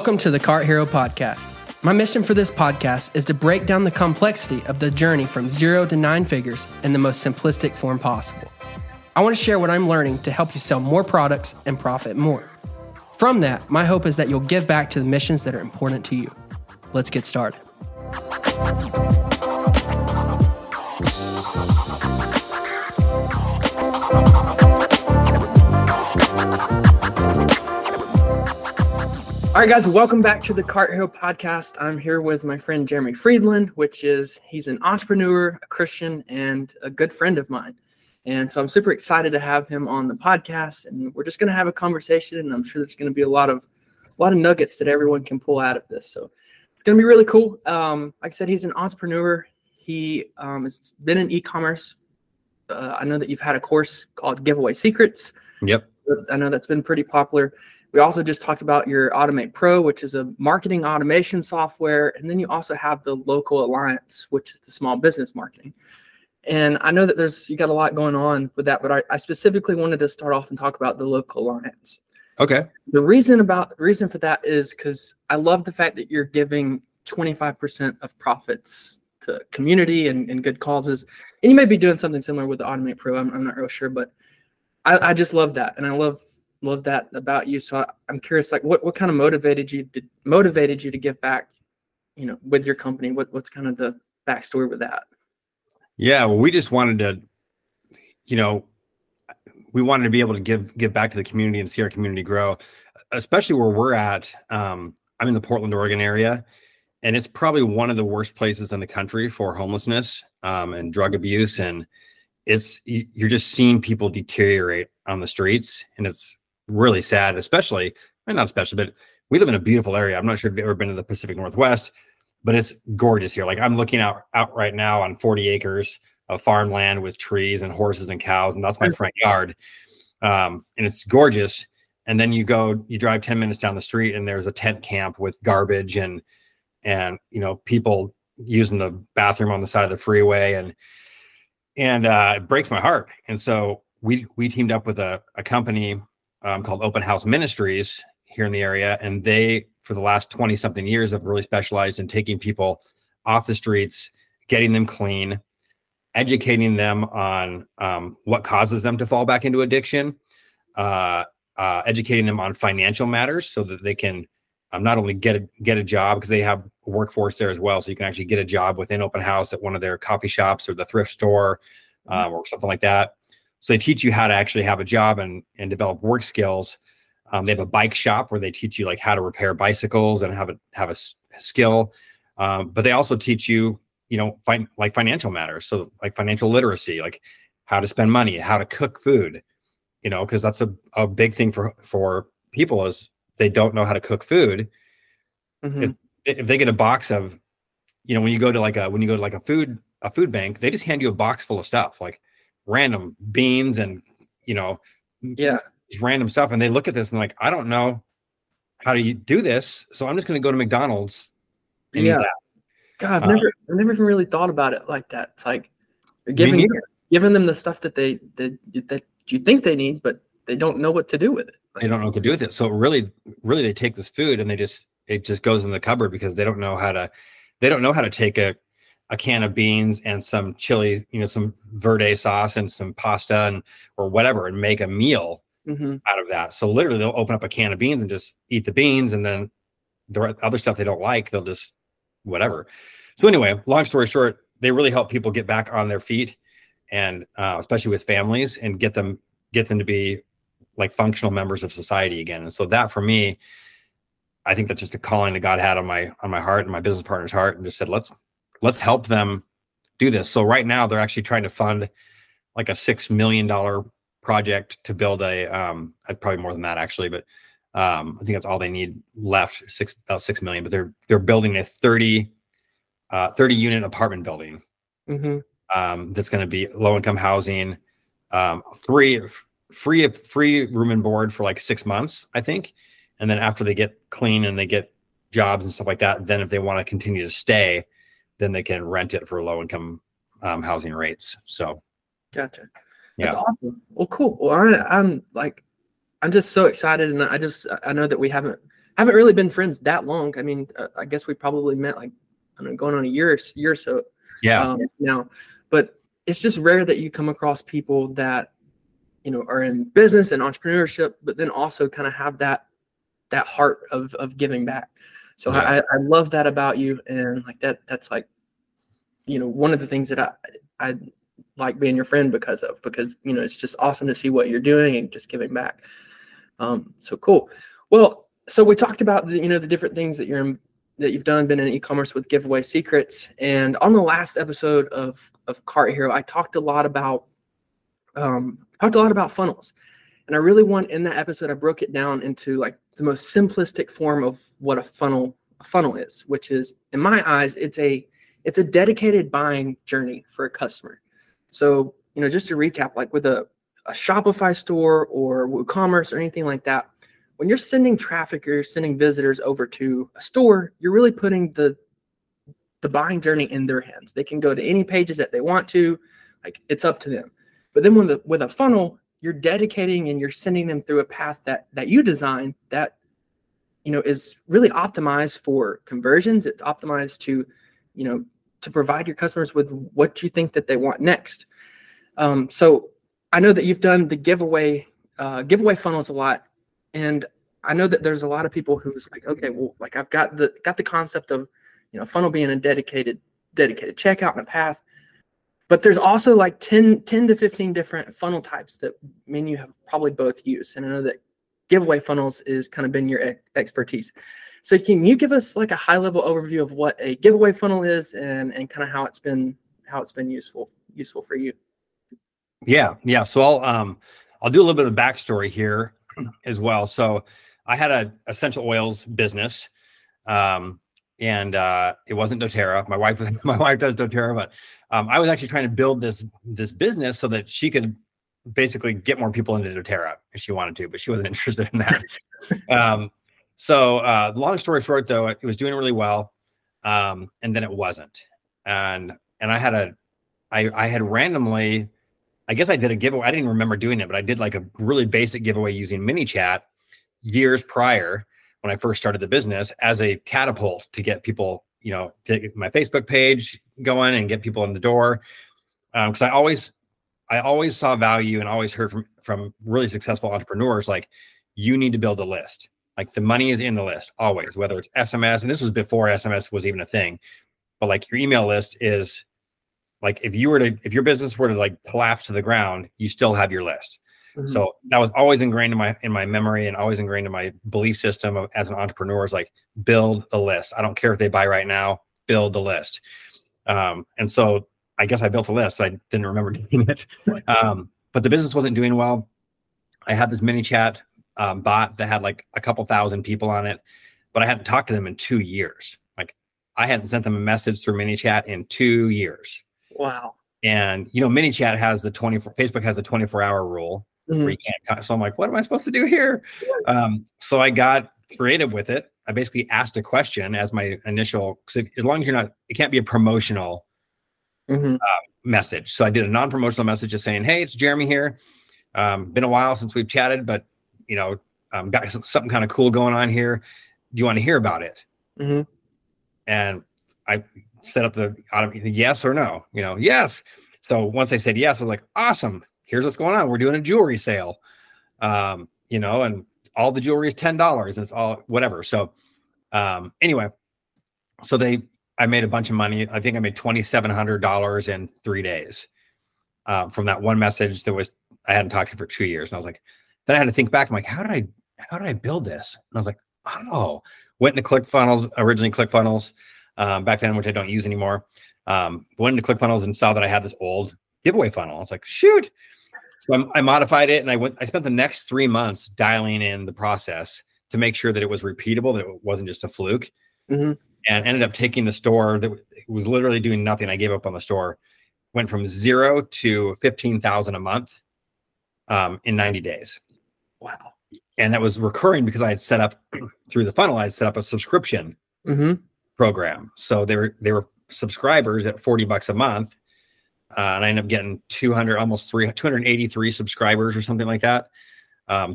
Welcome to the Cart Hero podcast. My mission for this podcast is to break down the complexity of the journey from 0 to 9 figures in the most simplistic form possible. I want to share what I'm learning to help you sell more products and profit more. From that, my hope is that you'll give back to the missions that are important to you. Let's get started. All right, guys, welcome back to the Cart Hero podcast. I'm here with my friend Jeremy Friedland, which is he's an entrepreneur, a Christian, and a good friend of mine. And so I'm super excited to have him on the podcast, and we're just going to have a conversation, and I'm sure there's going to be a lot of nuggets that everyone can pull out of this. So it's going to be really cool. Like I said, he's an entrepreneur. He has been in e-commerce. I know that you've had a course called Giveaway Secrets. Yep. I know that's been pretty popular. We also just talked about your Automate Pro, which is a marketing automation software. And then you also have the Local Alliance, which is the small business marketing. And I know that you got a lot going on with that, but I specifically wanted to start off and talk about the Local Alliance. Okay. The reason for that is because I love the fact that you're giving 25% of profits to community and good causes. And you may be doing something similar with the Automate Pro. I'm not real sure, but I just love that. And I love that about you. So I'm curious, like what kind of motivated you to give back, with your company? What's kind of the backstory with that? Yeah. Well, we just wanted to, we wanted to be able to give back to the community and see our community grow, especially where we're at. I'm in the Portland, Oregon area, and it's probably one of the worst places in the country for homelessness and drug abuse. And you're just seeing people deteriorate on the streets, and it's really sad, but we live in a beautiful area. I'm not sure if you've ever been to the Pacific Northwest, but it's gorgeous here. Like I'm looking out right now on 40 acres of farmland with trees and horses and cows, and that's my front yard. And it's gorgeous. And then you drive 10 minutes down the street, and there's a tent camp with garbage and people using the bathroom on the side of the freeway. And it breaks my heart. And so we teamed up with a company called Open House Ministries here in the area. And they, for the last 20 something years, have really specialized in taking people off the streets, getting them clean, educating them on what causes them to fall back into addiction, educating them on financial matters so that they can not only get a job, because they have a workforce there as well. So you can actually get a job within Open House at one of their coffee shops or the thrift store or something like that. So they teach you how to actually have a job and develop work skills. They have a bike shop where they teach you like how to repair bicycles and have a skill. But they also teach you, financial matters. So like financial literacy, like how to spend money, how to cook food, because that's a big thing for people is they don't know how to cook food. Mm-hmm. If they get a box of, when you go to like a food bank, they just hand you a box full of stuff, like random beans and, random stuff. And they look at this and like, I don't know how do you do this. So I'm just going to go to McDonald's. And yeah. Eat that. God, I've never even really thought about it like that. It's like giving them the stuff that that you think they need, but they don't know what to do with it. They don't know what to do with it. So really they take this food and it just goes in the cupboard because they don't know how to take a can of beans and some chili, some verde sauce and some pasta or whatever, and make a meal out of that. So literally they'll open up a can of beans and just eat the beans, and then the other stuff they don't like, they'll just whatever. So anyway, long story short, they really help people get back on their feet, and especially with families, and get them to be like functional members of society again. And so that for me, I think that's just a calling that God had on my heart and my business partner's heart, and just said, let's help them do this. So right now they're actually trying to fund like a $6 million project to build probably more than that actually, but I think that's all they need left, about 6 million, but they're building a 30 unit apartment building. Mm-hmm. That's going to be low income housing, free room and board for like 6 months, I think. And then after they get clean and they get jobs and stuff like that, then if they want to continue to stay, then they can rent it for low income housing rates. So gotcha. Yeah. That's awesome. Well, cool. Well, I'm just so excited. And I know that we haven't haven't really been friends that long. I mean, I guess we probably met like, I don't know, going on a year or so now, but it's just rare that you come across people that, you know, are in business and entrepreneurship, but then also kind of have that heart of giving back. So I love that about you. And like that's like, you know, one of the things that I like being your friend because, you know, it's just awesome to see what you're doing and just giving back. So cool. Well, so we talked about the, you know, the different things that you've done, been in e-commerce with Giveaway Secrets. And on the last episode of Cart Hero, I talked a lot about funnels. And I really want, in that episode, I broke it down into like the most simplistic form of what a funnel is, which is, in my eyes, it's a dedicated buying journey for a customer. So, you know, just to recap, like with a Shopify store or WooCommerce or anything like that, when you're sending traffic or you're sending visitors over to a store, you're really putting the buying journey in their hands. They can go to any pages that they want to, like it's up to them. But then with a funnel, you're dedicating and you're sending them through a path that you design that, you know, is really optimized for conversions. It's optimized to, you know, to provide your customers with what you think that they want next. So I know that you've done the giveaway funnels a lot. And I know that there's a lot of people who's like, okay, well, like I've got the concept of, you know, funnel being a dedicated checkout and a path. But there's also like 10 to 15 different funnel types that me and you have probably both used. And I know that giveaway funnels is kind of been your expertise. So can you give us like a high level overview of what a giveaway funnel is and kind of how it's been useful for you? Yeah. So I'll do a little bit of backstory here as well. So I had a essential oils business, and it wasn't doTERRA. My wife does doTERRA, but I was actually trying to build this business so that she could basically get more people into doTERRA if she wanted to, but she wasn't interested in that. So long story short, though, it was doing really well, and then it wasn't. And I had randomly, I guess I did a giveaway. I didn't remember doing it, but I did like a really basic giveaway using ManyChat years prior when I first started the business as a catapult to get people, you know, to get my Facebook page going and get people in the door. Because I always saw value and always heard from really successful entrepreneurs, like, you need to build a list. Like the money is in the list always, whether it's SMS. And this was before SMS was even a thing, but like your email list is like, if your business were to like collapse to the ground, you still have your list. Mm-hmm. So that was always ingrained in my memory and always ingrained in my belief system as an entrepreneur is like, build the list. I don't care if they buy right now, build the list. And so I guess I built a list. I didn't remember doing it. But the business wasn't doing well. I had this ManyChat bot that had like a couple thousand people on it, but I hadn't talked to them in 2 years. Like I hadn't sent them a message through ManyChat in 2 years. Wow. And you know, ManyChat has Facebook has a 24-hour rule. So I'm like, what am I supposed to do here? So I got creative with it. I basically asked a question as my initial, because as long as you're not, it can't be a promotional message. So I did a non-promotional message just saying, hey, it's Jeremy here. Been a while since we've chatted, but you know, got something kind of cool going on here. Do you want to hear about it? Mm-hmm. And I set up the yes or no, you know, yes. So once I said yes, I'm like, awesome. Here's what's going on. We're doing a jewelry sale, you know, and all the jewelry is $10. It's all whatever. So anyway, so I made a bunch of money. I think I made $2,700 in 3 days from that one message that was, I hadn't talked to for 2 years. And I was like, then I had to think back. I'm like, how did I build this? And I was like, oh, went into ClickFunnels, originally ClickFunnels back then, which I don't use anymore. Went into ClickFunnels and saw that I had this old giveaway funnel. I was like, shoot. So I modified it and I spent the next 3 months dialing in the process to make sure that it was repeatable, that it wasn't just a fluke, and ended up taking the store that was literally doing nothing. I gave up on the store, went from 0 to 15,000 a month in 90 days. Wow. And that was recurring because I had set up through the funnel, I had set up a subscription program. So they were subscribers at $40 a month. And I ended up getting 283 subscribers or something like that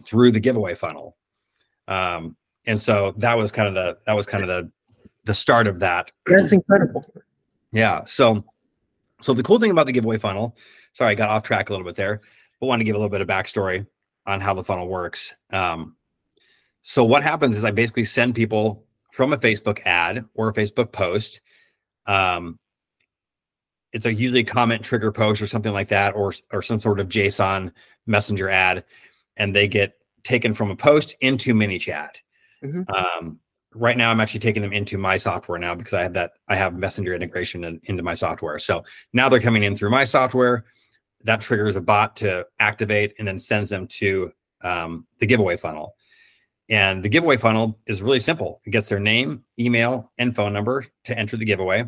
through the giveaway funnel. And so that was kind of the, that was kind of the start of that. That's incredible. Yeah. So the cool thing about the giveaway funnel, sorry, I got off track a little bit there, but want to give a little bit of backstory on how the funnel works. So what happens is I basically send people from a Facebook ad or a Facebook post. It's a usually comment trigger post or something like that, or some sort of JSON messenger ad, and they get taken from a post into ManyChat. Mm-hmm. Right now I'm actually taking them into my software now, because I have that, I have messenger integration into my software. So now they're coming in through my software. That triggers a bot to activate and then sends them to the giveaway funnel. And the giveaway funnel is really simple. It gets their name, email, and phone number to enter the giveaway.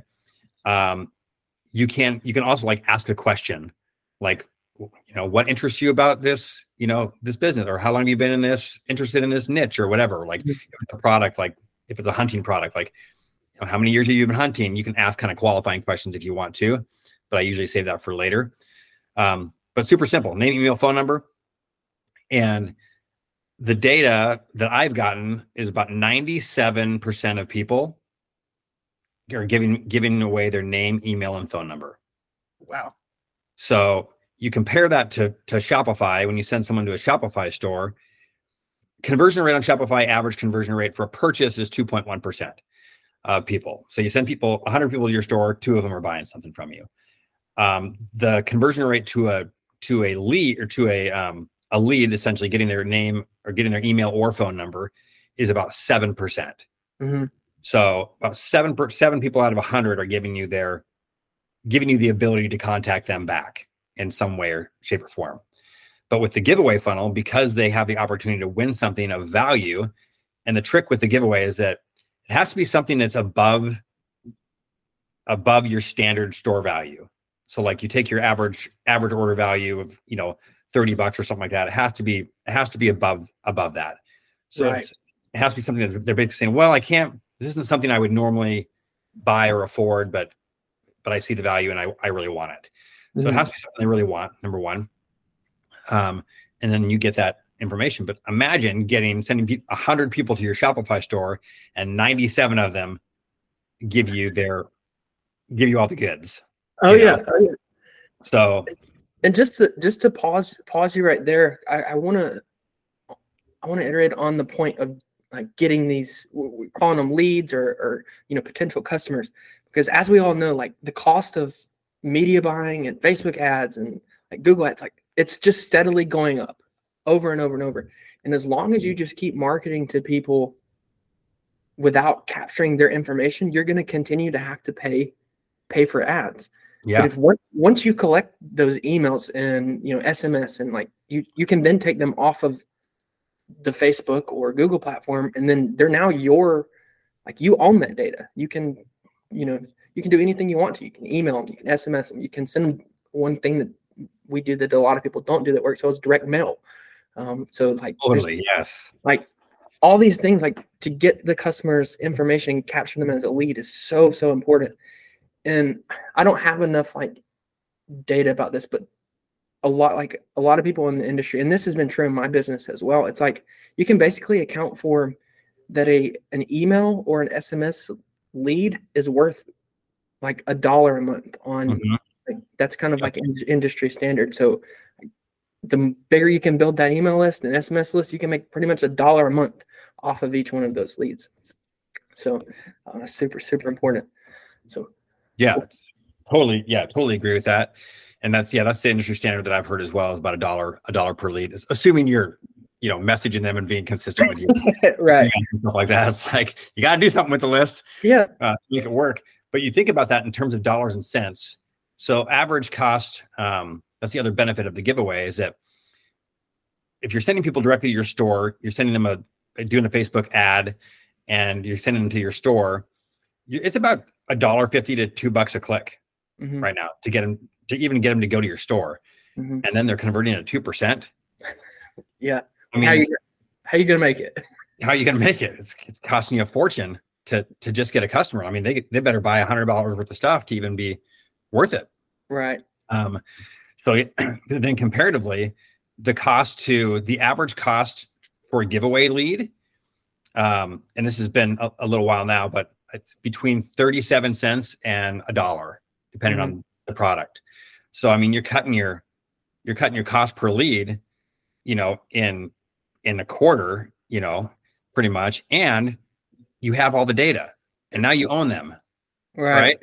You can also like ask a question, like, you know, what interests you about this, you know, this business, or how long have you been in this, interested in this niche or whatever. Like, if it's a product, like if it's a hunting product, like, you know, how many years have you been hunting? You can ask kind of qualifying questions if you want to, but I usually save that for later. But super simple: name, email, phone number. And the data that I've gotten is about 97% of people are giving away their name, email, and phone number. Wow. So you compare that to Shopify. When you send someone to a Shopify store, conversion rate on Shopify, average conversion rate for a purchase is 2.1% of people. So you send people, 100 people to your store, 2 of them are buying something from you. The conversion rate to a lead, or to a lead, essentially getting their name or getting their email or phone number, is about 7%. Mm-hmm. So about seven people out of 100 are giving you the ability to contact them back in some way or shape or form. But with the giveaway funnel, because they have the opportunity to win something of value, and the trick with the giveaway is that it has to be something that's above your standard store value. So like, you take your average order value of, you know, $30 or something like that. It has to be above that. So right. It has to be something that they're basically saying, well, I can't, this isn't something I would normally buy or afford, but I see the value and I really want it. So mm-hmm. It has to be something they really want, number one. And then you get that information. But imagine sending 100 people to your Shopify store, and 97 of them give you all the goods. Oh yeah. Oh yeah. So, and just to pause you right there, I want to iterate on the point of like getting these, we're calling them leads or you know, potential customers, because as we all know, like the cost of media buying and Facebook ads and like Google ads, like it's just steadily going up over and over and over. And as long as you just keep marketing to people without capturing their information, you're going to continue to have to pay for ads. Yeah. But if once you collect those emails and, you know, SMS, and like you can then take them off of the Facebook or Google platform, and then they're now you own that data. You can do anything you want to. You can email them, you can SMS them, you can send them. One thing that we do that a lot of people don't do that works well is direct mail. So like totally, yes. Like all these things, like to get the customer's information, capture them as a lead is so, so important. And I don't have enough like data about this, but a lot of people in the industry, and this has been true in my business as well, it's like you can basically account for that an email or an SMS lead is worth like $1 a month on mm-hmm. like, that's kind of like industry standard. So the bigger you can build that email list and SMS list, you can make pretty much $1 a month off of each one of those leads. So super, super important. So yeah, totally. Yeah, totally agree with that. And that's the industry standard that I've heard as well, is about $1 per lead, assuming you're, you know, messaging them and being consistent with you. Right. And stuff like that. It's like, you got to do something with the list. Yeah. To make it work. But you think about that in terms of dollars and cents. So average cost, that's the other benefit of the giveaway, is that if you're sending people directly to your store, you're sending them doing a Facebook ad, and you're sending them to your store, it's about $1.50 to $2 a click mm-hmm. right now to get them to go to your store. Mm-hmm. And then they're converting at 2%. Yeah. I mean, how you going to make it? How are you going to make it? It's costing you a fortune to just get a customer. I mean, they better buy $100 worth of stuff to even be worth it. Right. So then comparatively, the average cost for a giveaway lead and this has been a little while now, but it's between 37 cents and $1, depending on the product. So, I mean, you're cutting your cost per lead, you know, in a quarter, you know, pretty much. And you have all the data and now you own them. Right.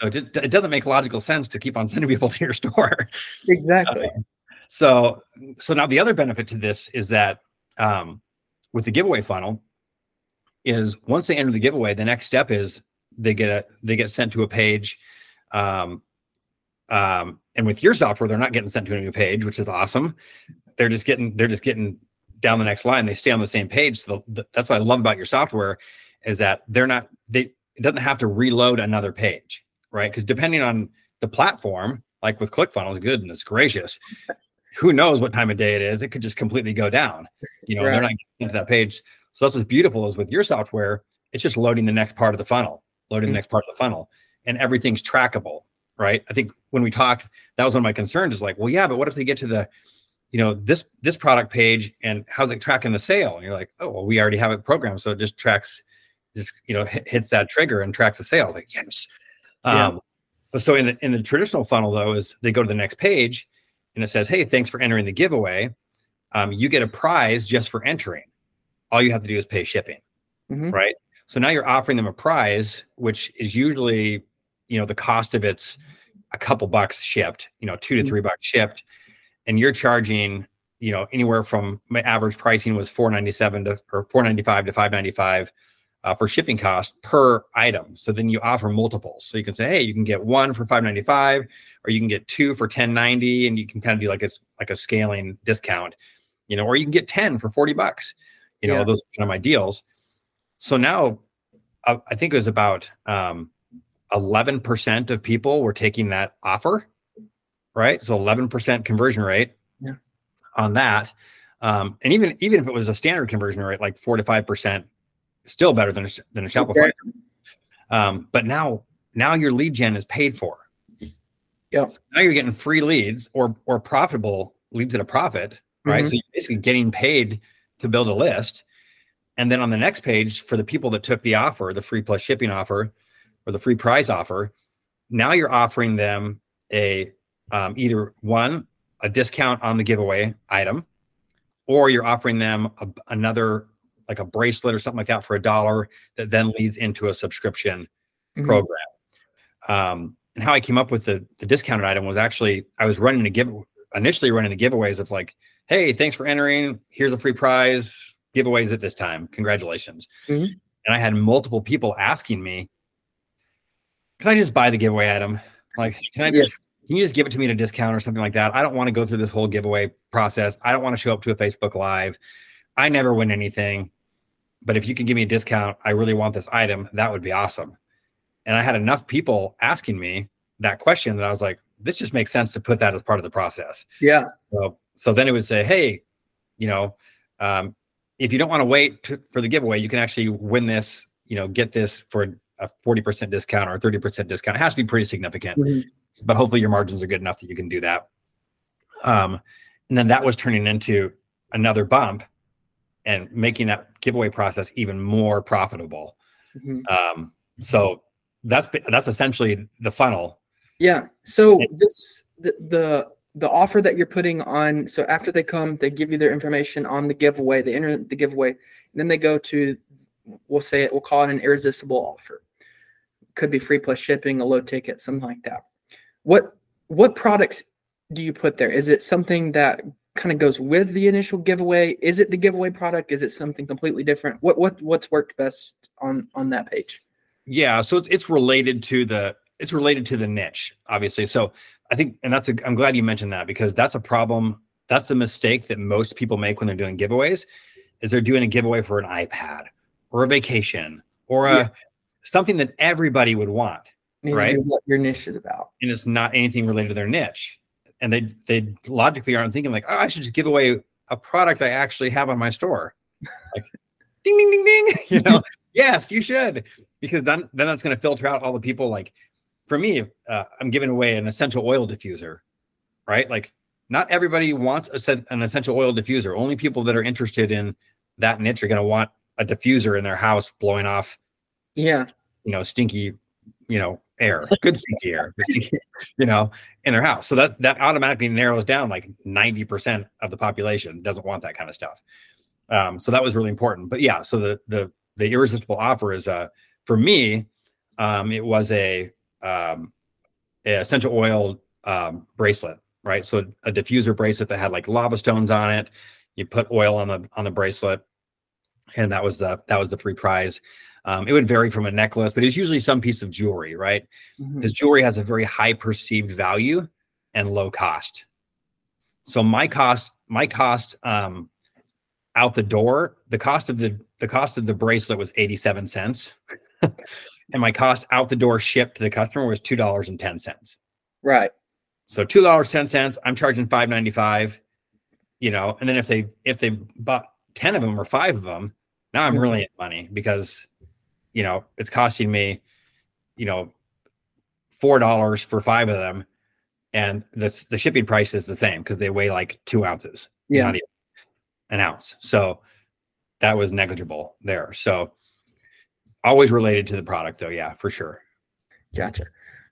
So it doesn't make logical sense to keep on sending people to your store. Exactly. So now the other benefit to this is that with the giveaway funnel is once they enter the giveaway, the next step is they get sent to a page. And with your software, they're not getting sent to a new page, which is awesome. They're just getting down the next line. They stay on the same page. So that's what I love about your software is that it doesn't have to reload another page, right? Because depending on the platform, like with ClickFunnels, goodness gracious, who knows what time of day it is? It could just completely go down, you know, right. They're not getting to that page. So that's what's beautiful is with your software, it's just loading the next part of the funnel, and everything's trackable, right? I think when we talked, that was one of my concerns is like, well, yeah, but what if they get to the, you know, this product page and how's it tracking the sale? And you're like, oh, well, we already have it programmed. So it just tracks, you know, hits that trigger and tracks the sale. Like, yes. Yeah. So in the traditional funnel though, is they go to the next page and it says, hey, thanks for entering the giveaway. You get a prize just for entering. All you have to do is pay shipping, right? So now you're offering them a prize, which is usually, you know, the cost of it's a couple bucks shipped, you know, $2 to $3 shipped. And you're charging, you know, anywhere from my average pricing was $4.97 to or $4.95 to $5.95 for shipping costs per item. So then you offer multiples. So you can say, hey, you can get one for $5.95 or you can get two for $10.90, and you can kind of do like a scaling discount, you know, or you can get 10 for $40. You know, those are kind of my deals. So now I think it was about 11% of people were taking that offer, right? So 11% conversion rate on that. And even if it was a standard conversion rate, like 4 to 5%, still better than a Shopify. Okay. But now your lead gen is paid for. Yeah. So now you're getting free leads or profitable leads at a profit, right? So you're basically getting paid to build a list. And then on the next page for the people that took the offer, the free plus shipping offer or the free prize offer, now you're offering them a either one, a discount on the giveaway item, or you're offering them another, like a bracelet or something like that for $1 that then leads into a subscription program. And how I came up with the discounted item was actually, I was initially running the giveaways of like, hey, thanks for entering. Here's a free prize. Giveaways at this time. Congratulations. And I had multiple people asking me, can I just buy the giveaway item? Like, can you just give it to me at a discount or something like that? I don't want to go through this whole giveaway process. I don't want to show up to a Facebook Live. I never win anything, but if you can give me a discount, I really want this item. That would be awesome. And I had enough people asking me that question that I was like, this just makes sense to put that as part of the process. Yeah. So then it would say, hey, you know, if you don't want to wait for the giveaway, you can actually win this, you know, get this for a 40% discount or a 30% discount. It has to be pretty significant, but hopefully your margins are good enough that you can do that. And then that was turning into another bump and making that giveaway process even more profitable. So that's essentially the funnel. Yeah. So the offer that you're putting on, so after they come, they give you their information on the giveaway, they enter the giveaway, and then they go to, we'll call it an irresistible offer. Could be free plus shipping, a low ticket, something like that. What products do you put there? Is it something that kind of goes with the initial giveaway? Is it the giveaway product? Is it something completely different? What's worked best on that page? Yeah. So it's related to the niche, obviously. So I think, and I'm glad you mentioned that because that's a problem. That's the mistake that most people make when they're doing giveaways is they're doing a giveaway for an iPad or a vacation or something that everybody would want, right? What your niche is about. And it's not anything related to their niche. And they logically aren't thinking like, oh, I should just give away a product I actually have on my store. Like, ding, ding, ding, ding. You know, yes, you should. Because then that's going to filter out all the people. Like for me, if, I'm giving away an essential oil diffuser, right? Like not everybody wants an essential oil diffuser. Only people that are interested in that niche are going to want a diffuser in their house blowing off, stinky, air, good stinky air, in their house. So that automatically narrows down like 90% of the population doesn't want that kind of stuff. So that was really important. But yeah, so the irresistible offer is, for me, it was a essential oil bracelet, right? So a diffuser bracelet that had like lava stones on it. You put oil on the bracelet, and that was the free prize. It would vary from a necklace, but it's usually some piece of jewelry, right? Mm-hmm. Because jewelry has a very high perceived value and low cost. So my cost out the door, the cost of the bracelet was 87 cents. And my cost out the door shipped to the customer was $2.10. Right. So $2.10, I'm charging $5.95, and then if they bought 10 of them or 5 of them, now I'm really in money because, it's costing me, $4 for 5 of them. And the shipping price is the same because they weigh like 2 ounces, not even an ounce. So that was negligible there. So always related to the product though. Yeah, for sure. Gotcha.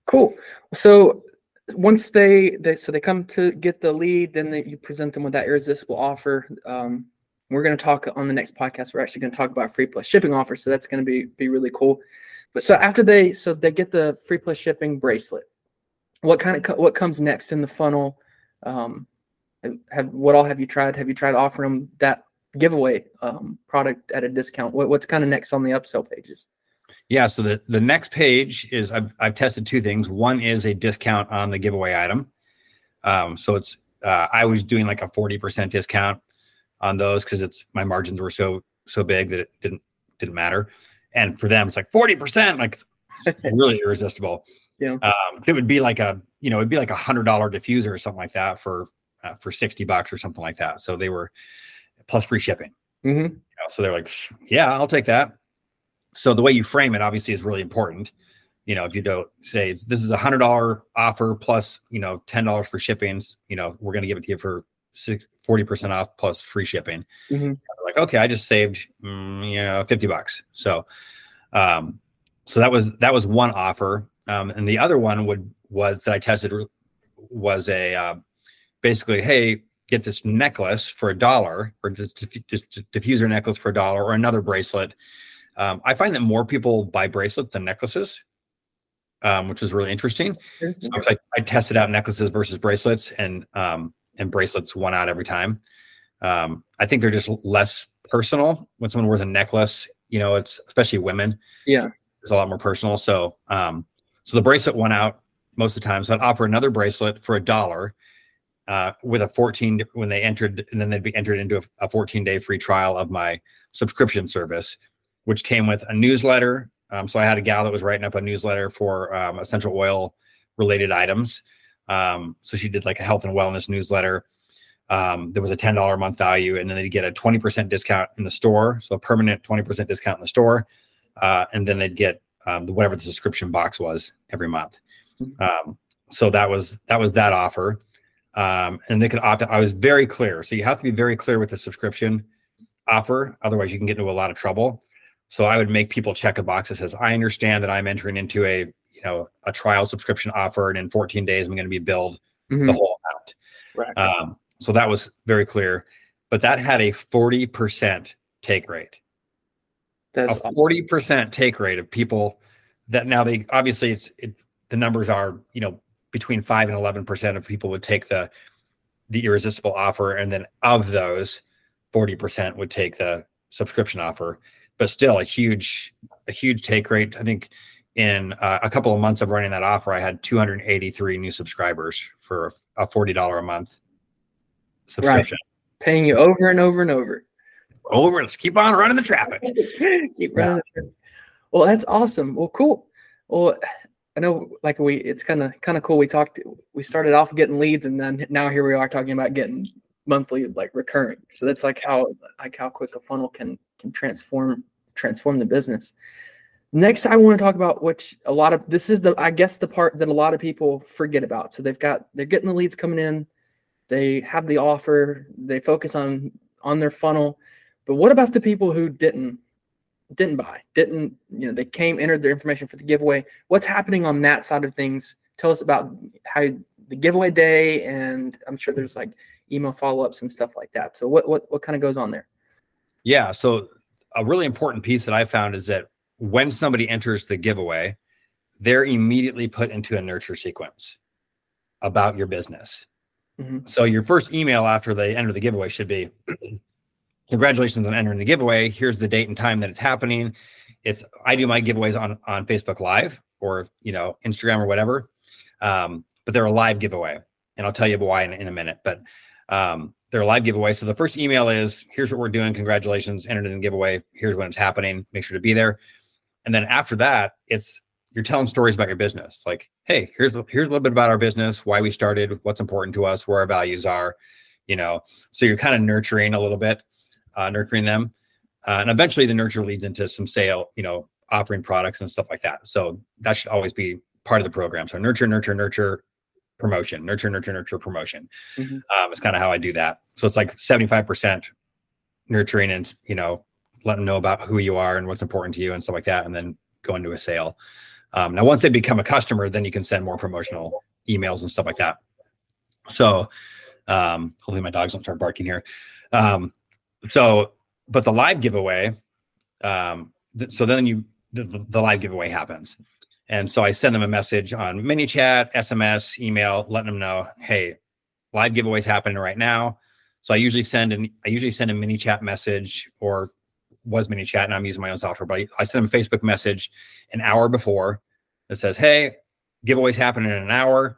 Cool. So once they come to get the lead, then you present them with that irresistible offer. We're going to talk on the next podcast. We're actually going to talk about free plus shipping offers. So that's going to be really cool. But so after they get the free plus shipping bracelet, what comes next in the funnel? What all have you tried? Have you tried offering them that giveaway product at a discount? What's kind of next on the upsell pages? Yeah. So the next page is I've tested 2 things. One is a discount on the giveaway item. So it's I was doing like a 40% discount on those because my margins were so big that it didn't matter, and for them it's like 40%, like it's really irresistible. It would be like a $100 diffuser or something like that for $60 or something like that. So they were plus free shipping. So they're like, yeah, I'll take that. So the way you frame it obviously is really important. If you don't say this is a $100 offer plus $10 for shipping, we're going to give it to you for 40% off plus free shipping. Like, okay, I just saved, $50. So, that was one offer. And the other one was that I tested was basically, hey, get this necklace for $1 or just diffuser necklace for $1 or another bracelet. I find that more people buy bracelets than necklaces, which is really interesting. So I tested out necklaces versus bracelets, and bracelets won out every time. I think they're just less personal. When someone wears a necklace, it's especially women. Yeah. It's a lot more personal. So, so the bracelet won out most of the time. So I'd offer another bracelet for $1, with a 14 when they entered, and then they'd be entered into a 14-day free trial of my subscription service, which came with a newsletter. So I had a gal that was writing up a newsletter for, essential oil related items. So she did like a health and wellness newsletter. There was a $10 a month value, and then they'd get a 20% discount in the store. So a permanent 20% discount in the store. And then they'd get, whatever the subscription box was every month. So that was that offer. And they could opt out. I was very clear. So you have to be very clear with the subscription offer. Otherwise you can get into a lot of trouble. So I would make people check a box that says, I understand that I'm entering into a trial subscription offer, and in 14 days, I'm going to be billed the whole amount. Right. So that was very clear, but that had a 40% take rate. That's a 40% take rate of people that now they obviously the numbers are, between 5% and 11% of people would take the irresistible offer. And then of those, 40% would take the subscription offer, but still a huge take rate. I think in a couple of months of running that offer, I had 283 new subscribers for a $40 a month subscription. Right. Paying you over and over and over. Let's keep on running the traffic. Running the traffic. Well, that's awesome. Well, cool. Well, I know it's kind of cool. We started off getting leads, and then now here we are talking about getting monthly, like recurring. So that's how quick a funnel can transform the business. Next, I want to talk about the part that a lot of people forget about. So they're getting the leads coming in, they have the offer, they focus on their funnel. But what about the people who didn't didn't buy, didn't, you know, they came, entered their information for the giveaway. What's happening on that side of things? Tell us about how the giveaway day, and I'm sure there's like email follow-ups and stuff like that. So what kind of goes on there? Yeah. So a really important piece that I found is that when somebody enters the giveaway, they're immediately put into a nurture sequence about your business. Mm-hmm. So your first email after they enter the giveaway should be, congratulations on entering the giveaway. Here's the date and time that it's happening. It's, I do my giveaways on Facebook Live or, you know, Instagram or whatever. But they're a live giveaway, and I'll tell you why in a minute, but they're a live giveaway. So the first email is, here's what we're doing. Congratulations, entered in the giveaway. Here's when it's happening. Make sure to be there. And then after that, it's, you're telling stories about your business. Like, hey, here's a little bit about our business, why we started, what's important to us, where our values are, you know. So you're kind of nurturing a little bit, nurturing them. And eventually the nurture leads into some sale, you know, offering products and stuff like that. So that should always be part of the program. So nurture, nurture, nurture, promotion, nurture, nurture, nurture, promotion. Mm-hmm. It's kind of how I do that. So it's like 75% nurturing and, you know, let them know about who you are and what's important to you and stuff like that. And then go into a sale. Now, once they become a customer, then you can send more promotional emails and stuff like that. So hopefully my dogs don't start barking here. But the live giveaway, so then the live giveaway happens. And so I send them a message on ManyChat, SMS, email, letting them know, hey, live giveaway's happening right now. So I usually send a ManyChat message, or was ManyChat, and I'm using my own software, but I send them a Facebook message an hour before that says, hey, giveaway's happening in an hour,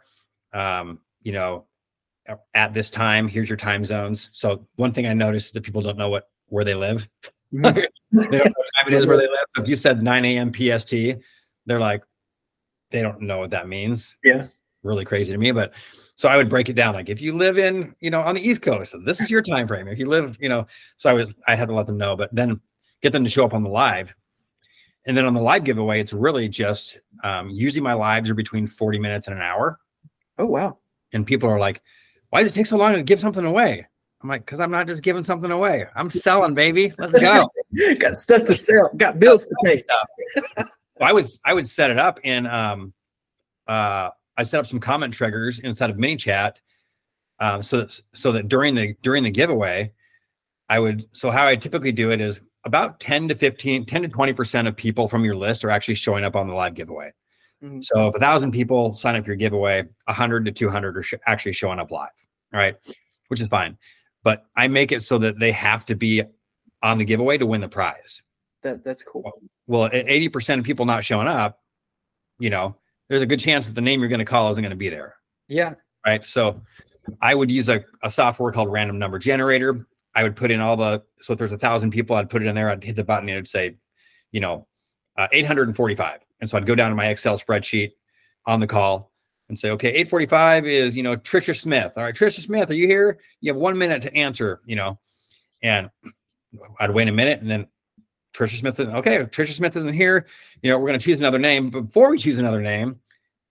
you know, at this time, here's your time zones. So one thing I noticed is that people don't know where they live. Mm-hmm. They don't know what time it is where they live. So if you said 9 a.m. PST, they're like, they don't know what that means. Yeah. Really crazy to me. But so I would break it down. Like if you live in, you know, on the East Coast, this is your time frame. If you live, you know, so I had to let them know, but then get them to show up on the live. And then on the live giveaway, it's really just, usually my lives are between 40 minutes and an hour. Oh, wow. And people are like, why does it take so long to give something away? I'm like, because I'm not just giving something away. I'm selling, baby. Let's go. Got stuff to sell. Got bills to pay. So I would set it up, and I set up some comment triggers inside of ManyChat, so that during the giveaway, I would. So how I typically do it is about 10 to 20% of people from your list are actually showing up on the live giveaway. Mm-hmm. So if 1,000 people sign up for your giveaway, 100 to 200 are actually showing up live, right? Which is fine, but I make it so that they have to be on the giveaway to win the prize. That's cool. Well, 80% of people not showing up, you know, there's a good chance that the name you're going to call isn't going to be there. Yeah. Right. So I would use a software called Random Number Generator. I would put in so if there's 1,000 people, I'd put it in there. I'd hit the button and it would say, you know, 845. And so I'd go down to my Excel spreadsheet on the call and say, okay, 845 is, you know, Trisha Smith. All right, Trisha Smith, are you here? You have 1 minute to answer, you know, and I'd wait a minute, and then Trisha Smith isn't here. You know, we're going to choose another name. Before we choose another name,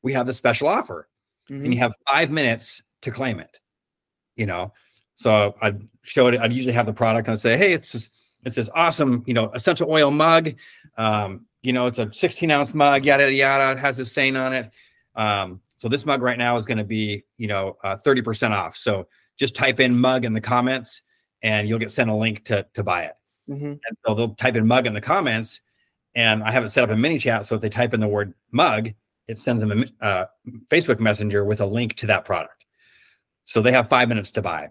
we have the special offer. Mm-hmm. And you have 5 minutes to claim it, you know? So I'd show it. I'd usually have the product, and I'd say, hey, it's this awesome, you know, essential oil mug. You know, it's a 16-ounce mug, yada, yada. It has this saying on it. So this mug right now is going to be, you know, 30% off. So just type in mug in the comments and you'll get sent a link to buy it. Mm-hmm. And so they'll type in mug in the comments, and I have it set up in ManyChat. So if they type in the word mug, it sends them a Facebook Messenger with a link to that product. So they have 5 minutes to buy.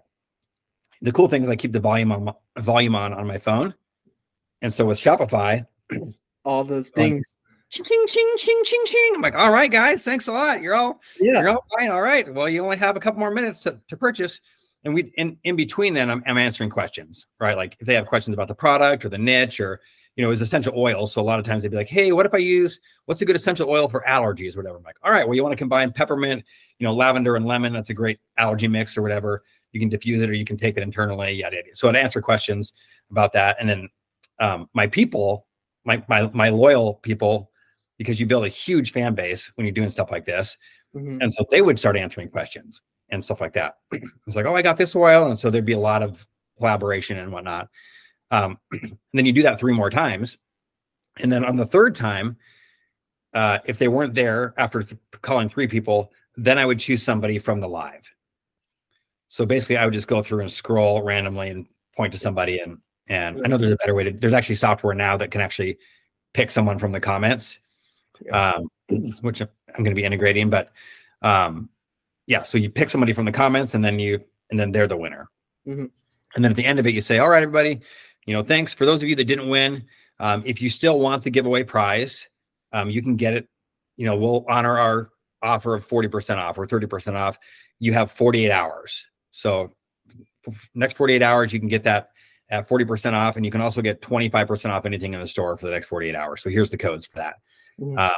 The cool thing is I keep the volume on my phone. And so with Shopify, all those things, like, ching, ching, ching, ching, ching. I'm like, all right, guys, thanks a lot. You're all fine. All right. Well, you only have a couple more minutes to purchase. And we in between then I'm answering questions, right? Like if they have questions about the product or the niche, or, you know, is essential oil. So a lot of times they'd be like, hey, what's a good essential oil for allergies or whatever? I'm like, all right, well, you want to combine peppermint, you know, lavender and lemon. That's a great allergy mix or whatever. You can diffuse it or you can take it internally. Yada, yada. So I'd answer questions about that. And then my people, my loyal people, because you build a huge fan base when you're doing stuff like this. Mm-hmm. And so they would start answering questions and stuff like that. It's like, oh, I got this oil. And so there'd be a lot of collaboration and whatnot. And then you do that 3 more times. And then on the third time, if they weren't there after calling three people, then I would choose somebody from the live. So basically I would just go through and scroll randomly and point to somebody. And I know there's a better way to, there's actually software now that can actually pick someone from the comments, which I'm going to be integrating, but yeah. So you pick somebody from the comments and then you, and then they're the winner. Mm-hmm. And then at the end of it, you say, all right, everybody, you know, thanks for those of you that didn't win. If you still want the giveaway prize, you can get it. You know, we'll honor our offer of 40% off or 30% off. You have 48 hours. So next 48 hours, you can get that at 40% off, and you can also get 25% off anything in the store for the next 48 hours. So here's the codes for that. Yeah.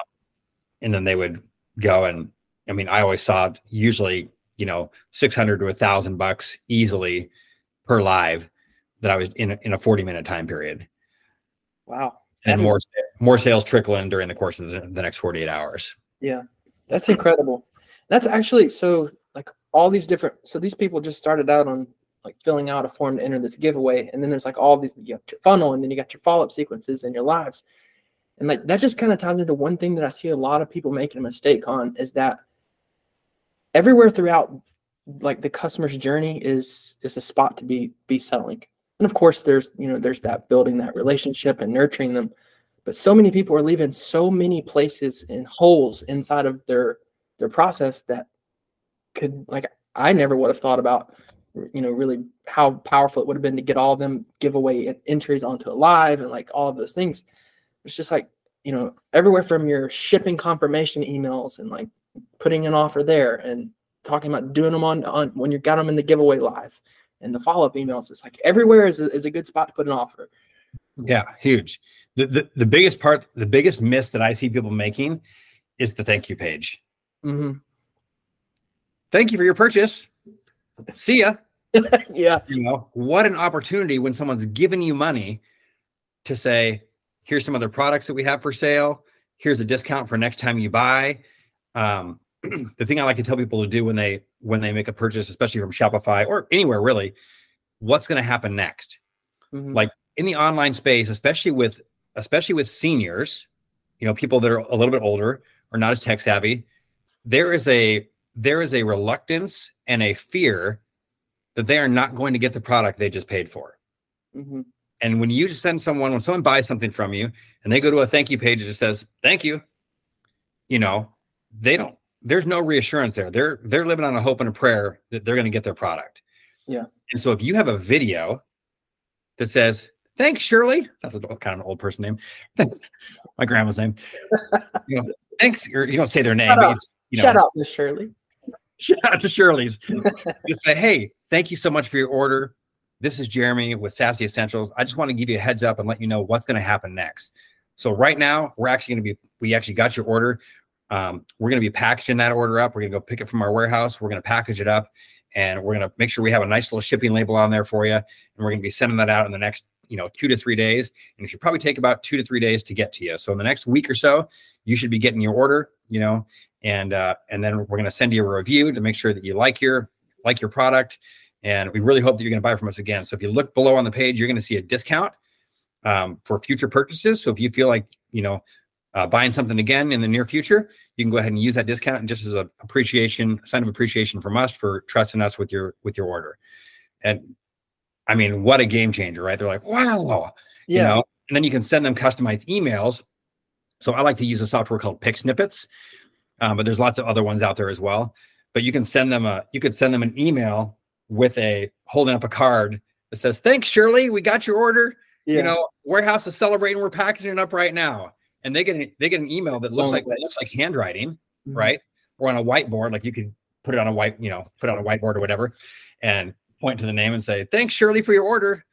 And then they would go, and I mean, I always saw usually, you know, 600 to $1,000 easily per live that I was in a 40-minute time period. Wow. And more sales trickle in during the course of the next 48 hours. Yeah. That's incredible. That's actually, so like all these different, so these people just started out on like filling out a form to enter this giveaway. And then there's like all these, you have your funnel, and then you got your follow-up sequences and your lives. And like, that just kind of ties into one thing that I see a lot of people making a mistake on, is that everywhere throughout like the customer's journey is a spot to be selling. And of course there's, you know, there's that building that relationship and nurturing them, but so many people are leaving so many places and holes inside of their process that could, like, I never would have thought about, you know, really how powerful it would have been to get all of them giveaway entries onto a live and like all of those things. It's just like, you know, everywhere from your shipping confirmation emails and like putting an offer there and talking about doing them on when you got them in the giveaway live and the follow-up emails. It's like everywhere is a good spot to put an offer. Yeah, huge. The biggest part, the biggest miss that I see people making is the thank you page. Mm-hmm. Thank you for your purchase. See ya. Yeah. You know, what an opportunity when someone's giving you money to say, here's some other products that we have for sale. Here's a discount for next time you buy. The thing I like to tell people to do when they make a purchase, especially from Shopify or anywhere really, what's going to happen next? Mm-hmm. Like in the online space, especially with seniors, you know, people that are a little bit older or not as tech savvy, there is a reluctance and a fear that they are not going to get the product they just paid for. Mm-hmm. And when you just send someone, when someone buys something from you and they go to a thank you page that just says, thank you, you know, they don't, there's no reassurance there. They're living on a hope and a prayer that they're going to get their product. Yeah. And so if you have a video that says, thanks, Shirley, that's kind of an old person name, my grandma's name, you know, thanks, or you don't say their name. Shout out to Shirley. Shout out to Shirley's. Just say, hey, thank you so much for your order. This is Jeremy with Sassy Essentials. I just want to give you a heads up and let you know what's going to happen next. So right now we're actually going to be, we actually got your order. We're going to be packaging that order up. We're going to go pick it from our warehouse. We're going to package it up, and we're going to make sure we have a nice little shipping label on there for you. And we're going to be sending that out in the next, you know, 2 to 3 days. And it should probably take about 2 to 3 days to get to you. So in the next week or so, you should be getting your order, you know, and then we're going to send you a review to make sure that you like your product. And we really hope that you're going to buy from us again. So if you look below on the page, you're going to see a discount for future purchases. So if you feel like, you know, buying something again in the near future, you can go ahead and use that discount, and just as an appreciation, sign of appreciation from us for trusting us with your order. And I mean, what a game changer, right? They're like, wow, yeah. You know, and then you can send them customized emails. So I like to use a software called PickSnippets, but there's lots of other ones out there as well. But you can send them an email with a holding up a card that says, thanks, Shirley, we got your order. Yeah. You know, warehouse is celebrating. We're packaging it up right now. And they get an email that looks like handwriting, mm-hmm. right? Or on a whiteboard, like you could put it on a whiteboard or whatever, and point to the name and say, thanks, Shirley, for your order.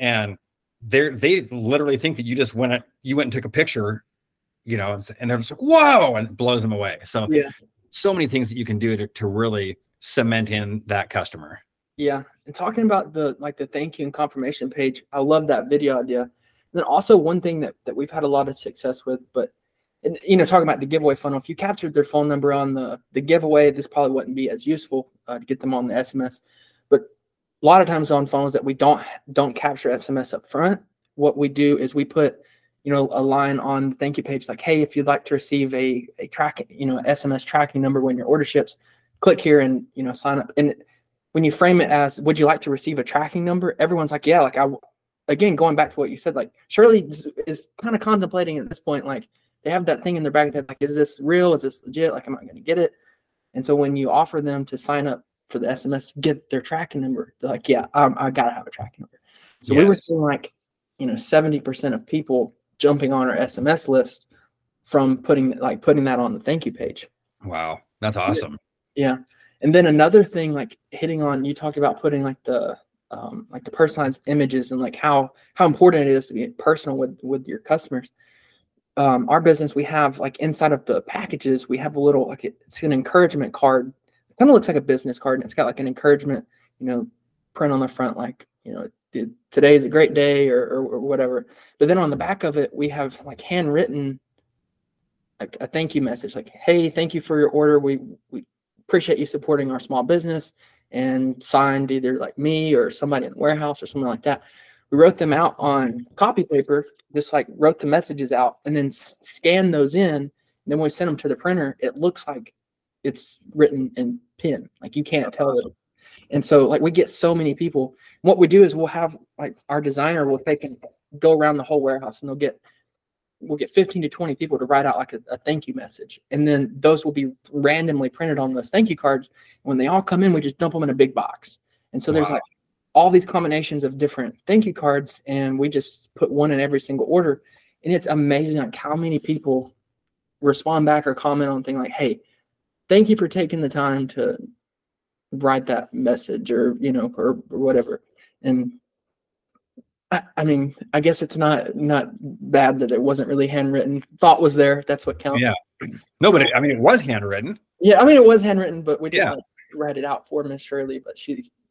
And they literally think that you just went and took a picture, you know, and they're just like, whoa, and it blows them away. So yeah. So many things that you can do to really cement in that customer. Yeah. And talking about the thank you and confirmation page, I love that video idea. And then also one thing that we've had a lot of success with, but, and, you know, talking about the giveaway funnel, if you captured their phone number on the giveaway, this probably wouldn't be as useful to get them on the SMS. But a lot of times on phones that we don't capture SMS up front, what we do is we put a line on the thank you page, like, hey, if you'd like to receive a tracking, SMS tracking number when your order ships, click here and, sign up. And when you frame it as, would you like to receive a tracking number? Everyone's like, yeah, like again, going back to what you said, like Shirley is kind of contemplating at this point, like they have that thing in their back that like, is this real? Is this legit? Like, am I going to get it? And so when you offer them to sign up for the SMS to get their tracking number, they're like, yeah, I got to have a tracking number. So yes. We were seeing like, 70% of people jumping on our SMS list from putting that on the thank you page. Wow. That's awesome. Yeah. And then another thing, like hitting on, you talked about putting like the personalized images and like how important it is to be personal with your customers. Our business, we have like inside of the packages, we have a little, like it's an encouragement card. It kind of looks like a business card, and it's got like an encouragement, print on the front, like, today is a great day or whatever. But then on the back of it, we have like handwritten, like a thank you message, like, hey, thank you for your order. We appreciate you supporting our small business, and signed either like me or somebody in the warehouse or something like that. We wrote them out on copy paper, just like wrote the messages out, and then scanned those in. And then when we sent them to the printer, it looks like it's written in pen. Like you can't tell it. And so like we get so many people. What we do is we'll have like our designer will take and go around the whole warehouse, and we'll get 15 to 20 people to write out like a thank you message. And then those will be randomly printed on those thank you cards. When they all come in, we just dump them in a big box. And so there's like all these combinations of different thank you cards. And we just put one in every single order. And it's amazing like how many people respond back or comment on things like, hey, thank you for taking the time to write that message or whatever. And I mean, I guess it's not bad that it wasn't really handwritten. Thought was there. That's what counts. Yeah. No, but it was handwritten. Yeah. I mean, it was handwritten, but we didn't write it out for Miss Shirley, but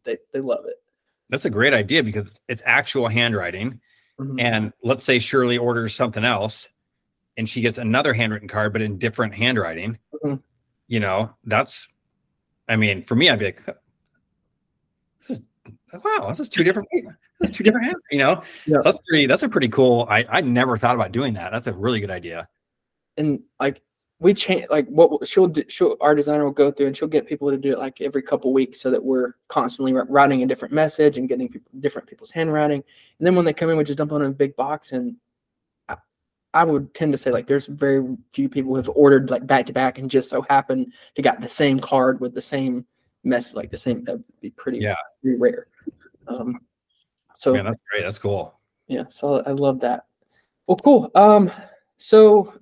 they love it. That's a great idea because it's actual handwriting. Mm-hmm. And let's say Shirley orders something else and she gets another handwritten card, but in different handwriting, mm-hmm. For me, I'd be like, this is two different people. That's two different hands, Yeah. So that's a pretty cool. I never thought about doing that. That's a really good idea. And like we change, like what she'll do, our designer will go through and she'll get people to do it like every couple weeks so that we're constantly writing a different message and getting different people's handwriting. And then when they come in, we just dump on a big box. And I would tend to say like there's very few people who have ordered like back to back and just so happen to got the same card with the same message, like the same. That'd be pretty rare. So man, that's great. That's cool. Yeah. So I love that. Well, cool. So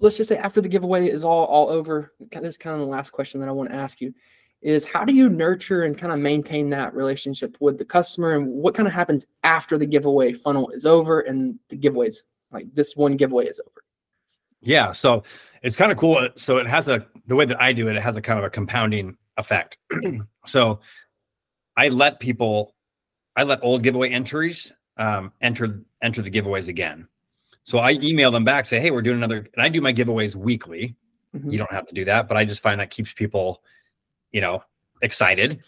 let's just say after the giveaway is all over, this is kind of the last question that I want to ask you is how do you nurture and kind of maintain that relationship with the customer, and what kind of happens after the giveaway funnel is over and the giveaways, like this one giveaway is over? Yeah. So it's kind of cool. So the way that I do it, it has a kind of a compounding effect. So I let old giveaway entries enter the giveaways again. So I email them back, say, hey, we're doing another, and I do my giveaways weekly. Mm-hmm. You don't have to do that, but I just find that keeps people, excited.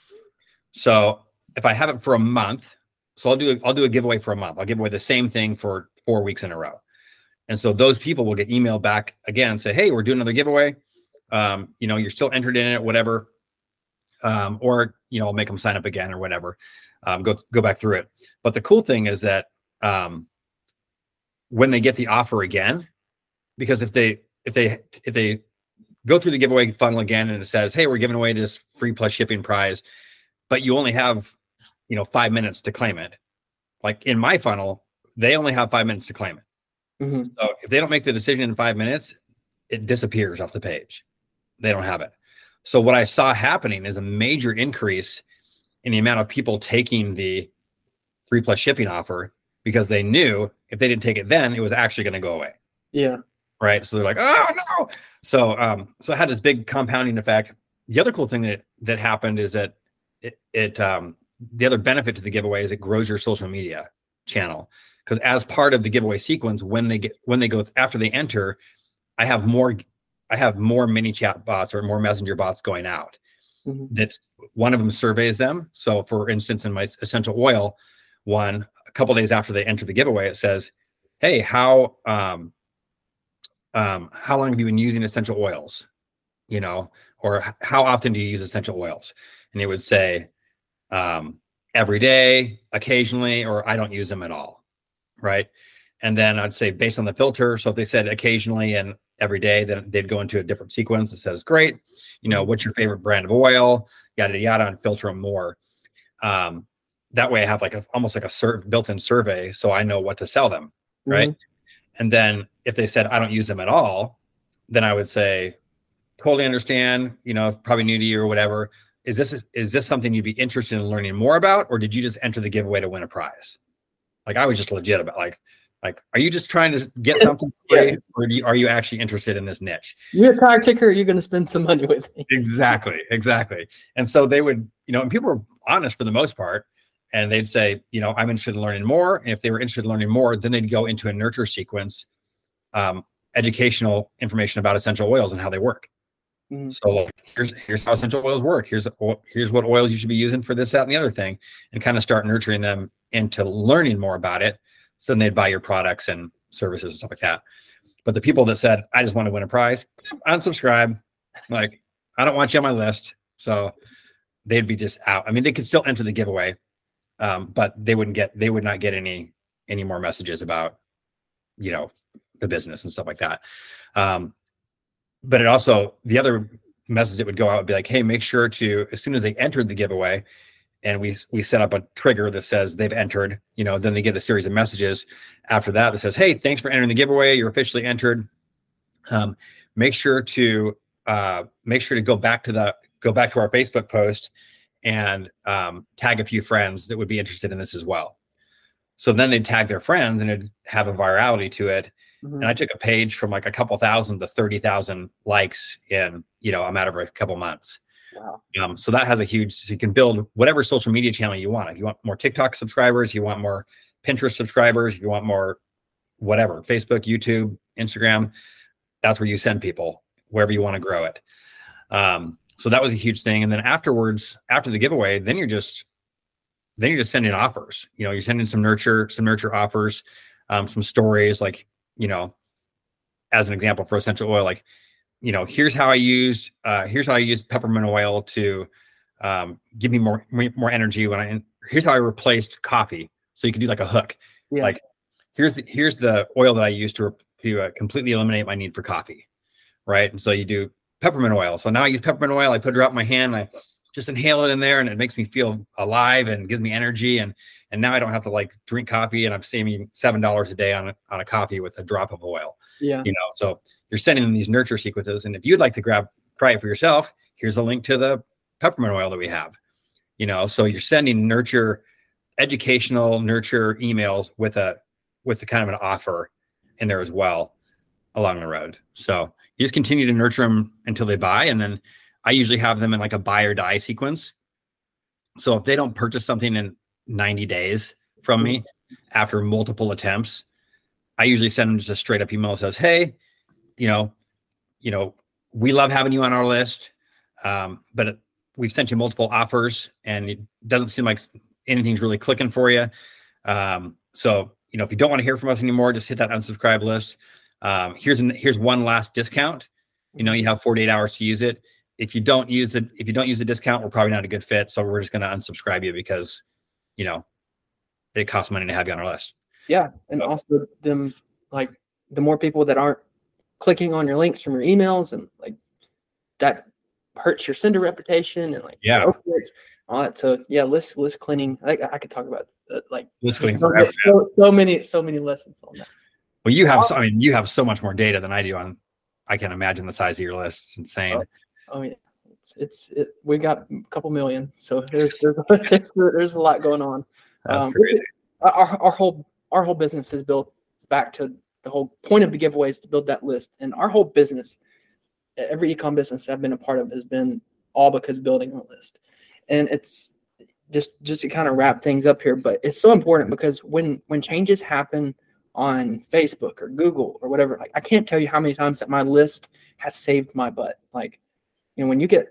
So if I have it for a month, so I'll do a giveaway for a month. I'll give away the same thing for 4 weeks in a row. And so those people will get emailed back again and say, hey, we're doing another giveaway. You're still entered in it, whatever. I'll make them sign up again or whatever. Go back through it. But the cool thing is that when they get the offer again, because if they go through the giveaway funnel again and it says, hey, we're giving away this free plus shipping prize, but you only have 5 minutes to claim it. Like in my funnel, they only have 5 minutes to claim it. Mm-hmm. So if they don't make the decision in 5 minutes, it disappears off the page. They don't have it. So what I saw happening is a major increase in the amount of people taking the free plus shipping offer because they knew if they didn't take it then, it was actually going to go away. Yeah. Right. So they're like, oh no. So it had this big compounding effect. The other cool thing that happened is that it the other benefit to the giveaway is it grows your social media channel. Because as part of the giveaway sequence, after they enter, I have more ManyChat bots or more messenger bots going out. Mm-hmm. That one of them surveys them. So for instance, in my essential oil one, a couple of days after they enter the giveaway, it says, hey, how long have you been using essential oils? You know, or how often do you use essential oils? And it would say every day, occasionally, or I don't use them at all, right? And then I'd say based on the filter. So if they said occasionally and every day, then they'd go into a different sequence that says, great, you know, what's your favorite brand of oil, yada, yada, and filter them more. That way I have like a, almost like a built-in survey so I know what to sell them, right? And then if they said, I don't use them at all, then I would say, totally understand, you know, probably new to you or whatever. Is this something you'd be interested in learning more about? Or did you just enter the giveaway to win a prize? Like I was just legit about like, are you just trying to get something free, or are you actually interested in this niche? You're a car kicker, or you're going to spend some money with me. Exactly. And so they would, you know, and people were honest for the most part, and they'd say, you know, I'm interested in learning more. And if they were interested in learning more, then they'd go into a nurture sequence, educational information about essential oils and how they work. So like, here's how essential oils work. Here's what oils you should be using for this, that, and the other thing, and kind of start nurturing them into learning more about it. So then they'd buy your products and services and stuff like that. But the people that said, I just want to win a prize, unsubscribe. Like, I don't want you on my list. So they'd be just out. I mean, they could still enter the giveaway, but they would not get any more messages about, you know, the business and stuff like that. But it also, the other message that would go out would be like, hey, make sure to, as soon as they entered the giveaway, and we set up a trigger that says they've entered, you know, then they get a series of messages after that that says, hey, thanks for entering the giveaway. You're officially entered. Make sure to go back to our Facebook post and tag a few friends that would be interested in this as well. So then they'd tag their friends and it'd have a virality to it. And I took a page from like a couple thousand to 30,000 likes in, you know, a matter of a couple months. Wow. So that has a huge, so you can build whatever social media channel you want. If you want more TikTok subscribers, you want more Pinterest subscribers, if you want more whatever, Facebook, YouTube, Instagram, that's where you send people, wherever you want to grow it. So that was a huge thing. And then afterwards, after the giveaway, then you're just sending offers. You know, you're sending some nurture offers, some stories, like, you know, as an example for essential oil, like, you know, here's how I use peppermint oil to give me more energy when here's how I replaced coffee. So you can do like a hook, like here's the oil that I use to completely eliminate my need for coffee, right? And so you do peppermint oil. So now I use peppermint oil. I put it out in my hand. I just inhale it in there, and it makes me feel alive and gives me energy. And now I don't have to like drink coffee, and I'm saving $7 a day on a coffee with a drop of oil. Yeah. You know, so you're sending them these nurture sequences. And if you'd like to try it for yourself, here's a link to the peppermint oil that we have, you know, so you're sending educational nurture emails with the kind of an offer in there as well along the road. So you just continue to nurture them until they buy. And then I usually have them in like a buy or die sequence. So if they don't purchase something in 90 days from me after multiple attempts, I usually send them just a straight up email that says, hey, you know, we love having you on our list, but we've sent you multiple offers and it doesn't seem like anything's really clicking for you. So, you know, if you don't want to hear from us anymore, just hit that unsubscribe list. Here's one last discount. You know, you have 48 hours to use it. If you don't use the discount, we're probably not a good fit. So we're just going to unsubscribe you because, you know, it costs money to have you on our list. Yeah. And also them, like, the more people that aren't clicking on your links from your emails, and like that hurts your sender reputation and like, all that. So yeah, list cleaning. I could talk about like list cleaning forever. So many lessons on that. Well, you have so much more data than I do on, I can't imagine the size of your list. It's insane. Oh yeah, it's we got a couple million, so there's a lot going on. That's crazy. Our whole business is built back to the whole point of the giveaways, to build that list, and our whole business, every e-com business I've been a part of, has been all because building a list. And it's just to kind of wrap things up here, but it's so important because when changes happen on Facebook or Google or whatever, like I can't tell you how many times that my list has saved my butt. Like, you know, when you get,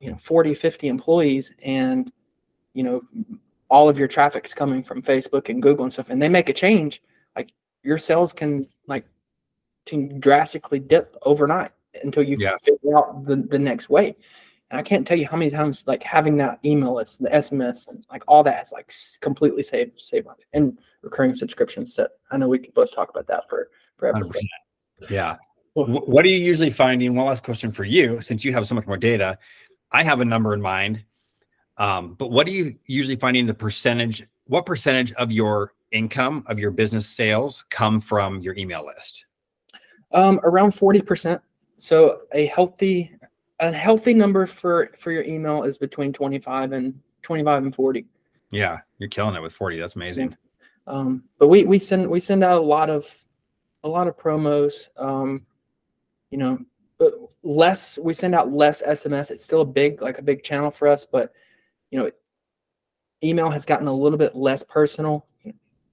you know, 40, 50 employees and, you know, all of your traffic's coming from Facebook and Google and stuff, and they make a change, like your sales can drastically dip overnight until you figure out the next way. And I can't tell you how many times having that email list, the SMS, and all that has completely saved money and recurring subscriptions. That I know we could both talk about that for everything. Yeah. Well, what are you usually finding? One last question for you, since you have so much more data. I have a number in mind, but what are you usually finding the percentage? What percentage of your income of your business sales come from your email list? Around 40%. So a healthy number for your email is between 25 and 40. Yeah, you're killing it with 40. That's amazing. But we send out a lot of promos. But we send out less SMS. It's still a big channel for us, but email has gotten a little bit less personal,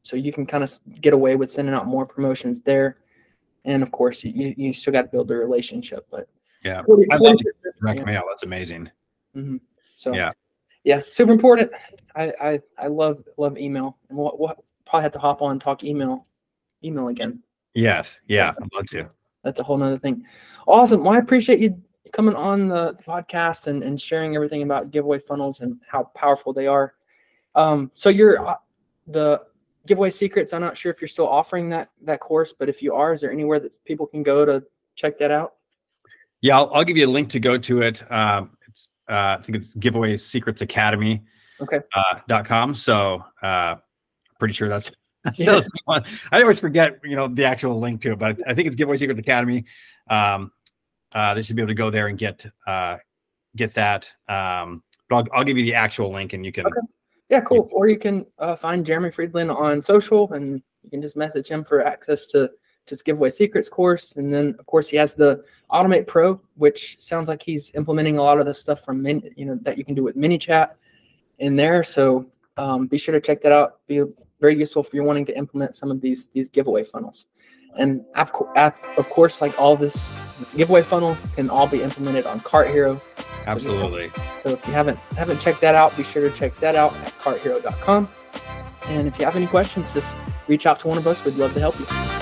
so you can kind of get away with sending out more promotions there. And of course, you still got to build the relationship, but yeah, I love direct mail. That's amazing. Mm-hmm. So yeah, super important. I love email, and we'll probably have to hop on and talk email again. Yes, yeah, I'd love to. That's a whole nother thing. Awesome. Well, I appreciate you coming on the podcast and sharing everything about giveaway funnels and how powerful they are. So the Giveaway Secrets, I'm not sure if you're still offering that course, but if you are, is there anywhere that people can go to check that out? Yeah, I'll give you a link to go to it. I think it's Giveaway Secrets Academy. Okay. .com. So pretty sure that's. Yeah. So I always forget, the actual link to it, but I think it's Giveaway Secret Academy. They should be able to go there and get that. But I'll give you the actual link, and you can. Okay. Yeah, cool. Or you can find Jeremy Friedland on social, and you can just message him for access to just Giveaway Secrets course. And then, of course, he has the Automate Pro, which sounds like he's implementing a lot of the stuff from that you can do with ManyChat in there. So be sure to check that out. Be very useful if you're wanting to implement some of these giveaway funnels. And of course, all this giveaway funnel can all be implemented on Cart Hero. Absolutely. So if you haven't checked that out, be sure to check that out at carthero.com. And if you have any questions, just reach out to one of us. We'd love to help you.